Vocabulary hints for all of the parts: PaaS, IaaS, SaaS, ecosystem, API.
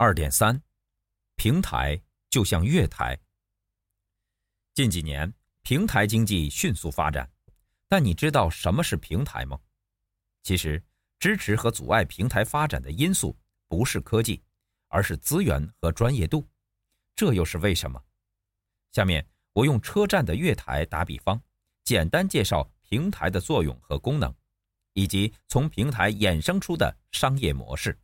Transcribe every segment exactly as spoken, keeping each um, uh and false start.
二点三 平台就像月台。近几年平台经济迅速发展，但你知道什么是平台吗？其实支持和阻碍平台发展的因素不是科技，而是资源和专业度。这又是为什么？下面我用车站的月台打比方，简单介绍平台的作用和功能，以及从平台衍生出的商业模式。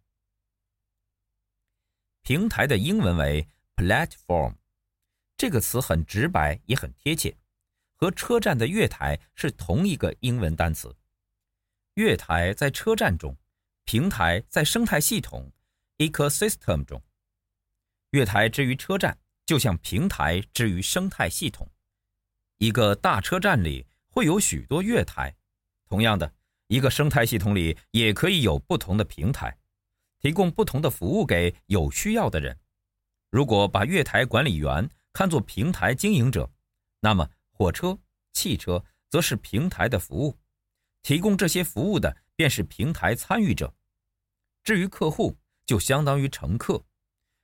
平台的英文为 platform， 这个词很直白也很贴切，和车站的月台是同一个英文单词。月台在车站中，平台在生态系统 ecosystem 中。月台之于车站，就像平台之于生态系统。一个大车站里会有许多月台，同样的，一个生态系统里也可以有不同的平台，提供不同的服务给有需要的人。如果把月台管理员看作平台经营者，那么火车、汽车则是平台的服务，提供这些服务的便是平台参与者。至于客户，就相当于乘客。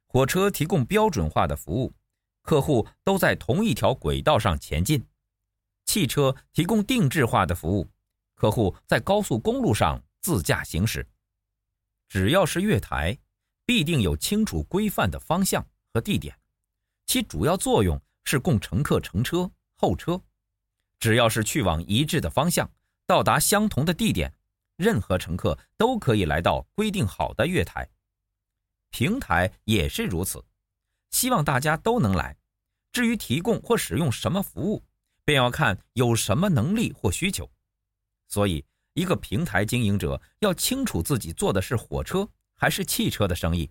火车提供标准化的服务，客户都在同一条轨道上前进；汽车提供定制化的服务，客户在高速公路上自驾行驶。只要是月台，必定有清楚规范的方向和地点，其主要作用是供乘客乘车、候车。只要是去往一致的方向，到达相同的地点，任何乘客都可以来到规定好的月台。平台也是如此，希望大家都能来。至于提供或使用什么服务，便要看有什么能力或需求。所以一个平台经营者要清楚自己做的是火车还是汽车的生意，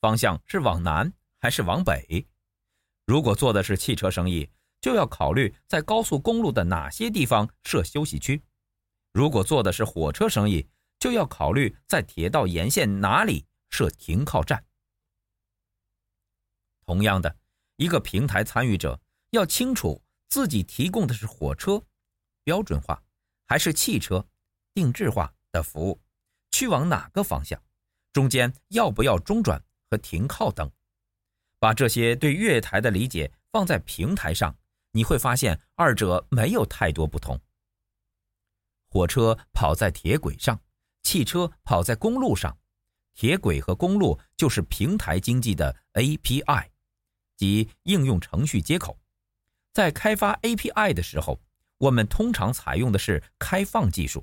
方向是往南还是往北。如果做的是汽车生意，就要考虑在高速公路的哪些地方设休息区；如果做的是火车生意，就要考虑在铁道沿线哪里设停靠站。同样的，一个平台参与者要清楚自己提供的是火车标准化还是汽车定制化的服务，去往哪个方向，中间要不要中转和停靠等。把这些对月台的理解放在平台上，你会发现二者没有太多不同。火车跑在铁轨上，汽车跑在公路上。铁轨和公路就是平台经济的 A P I， 即应用程序接口。在开发 A P I 的时候，我们通常采用的是开放技术，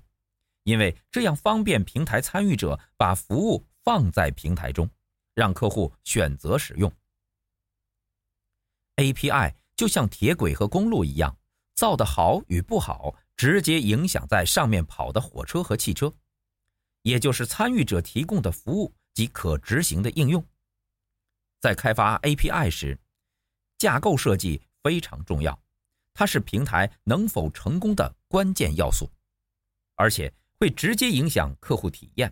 因为这样方便平台参与者把服务放在平台中，让客户选择使用。A P I 就像铁轨和公路一样，造得好与不好，直接影响在上面跑的火车和汽车，也就是参与者提供的服务及可执行的应用。在开发 A P I 时，架构设计非常重要，它是平台能否成功的关键要素，而且会直接影响客户体验，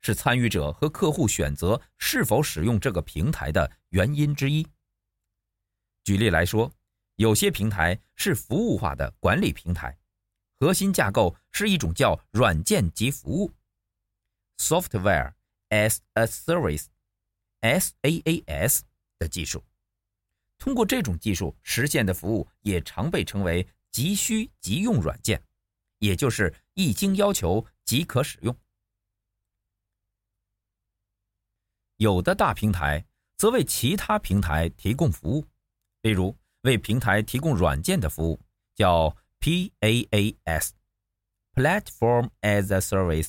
是参与者和客户选择是否使用这个平台的原因之一。举例来说，有些平台是服务化的管理平台，核心架构是一种叫软件及服务 Software as a Service （S A A S） 的技术。通过这种技术实现的服务也常被称为急需即用软件，也就是一经要求即可使用。有的大平台则为其他平台提供服务，例如为平台提供软件的服务叫 PaaS Platform as a Service，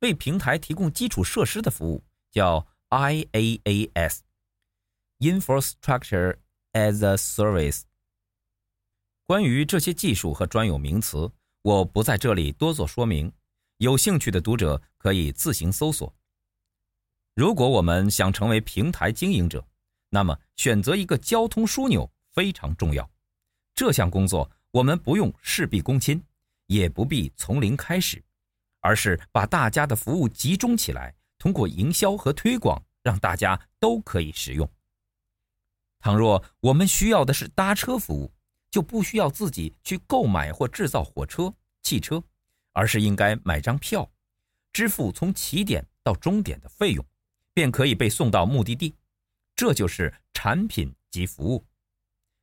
为平台提供基础设施的服务叫 IaaS Infrastructure as a Service。 关于这些技术和专有名词，我不在这里多做说明，有兴趣的读者可以自行搜索。如果我们想成为平台经营者，那么选择一个交通枢纽非常重要。这项工作我们不用事必躬亲，也不必从零开始，而是把大家的服务集中起来，通过营销和推广让大家都可以使用。倘若我们需要的是搭车服务，就不需要自己去购买或制造火车、汽车，而是应该买张票，支付从起点到终点的费用，便可以被送到目的地。这就是产品及服务，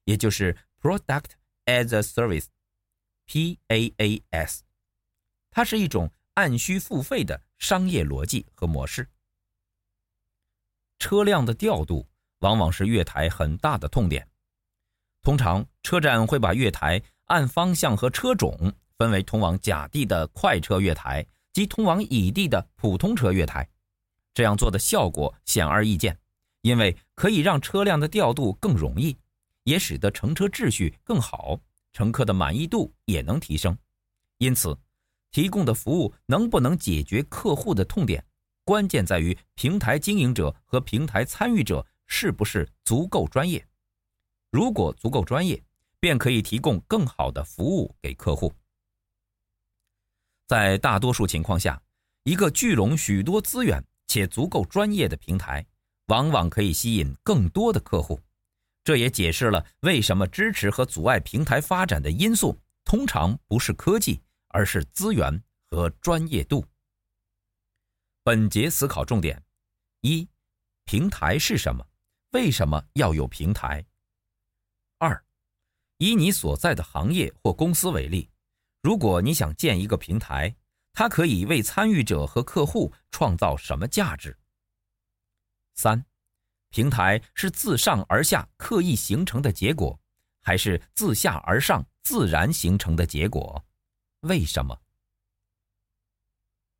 也就是 Product as a Service， P A A S。 它是一种按需付费的商业逻辑和模式。车辆的调度往往是月台很大的痛点。通常车站会把月台按方向和车种分为通往甲地的快车月台及通往乙地的普通车月台。这样做的效果显而易见，因为可以让车辆的调度更容易，也使得乘车秩序更好，乘客的满意度也能提升。因此，提供的服务能不能解决客户的痛点，关键在于平台经营者和平台参与者是不是足够专业。如果足够专业，便可以提供更好的服务给客户。在大多数情况下，一个聚拢许多资源且足够专业的平台，往往可以吸引更多的客户。这也解释了为什么支持和阻碍平台发展的因素通常不是科技，而是资源和专业度。本节思考重点：一、平台是什么？为什么要有平台？二、以你所在的行业或公司为例，如果你想建一个平台，它可以为参与者和客户创造什么价值？三、平台是自上而下刻意形成的结果，还是自下而上自然形成的结果？为什么？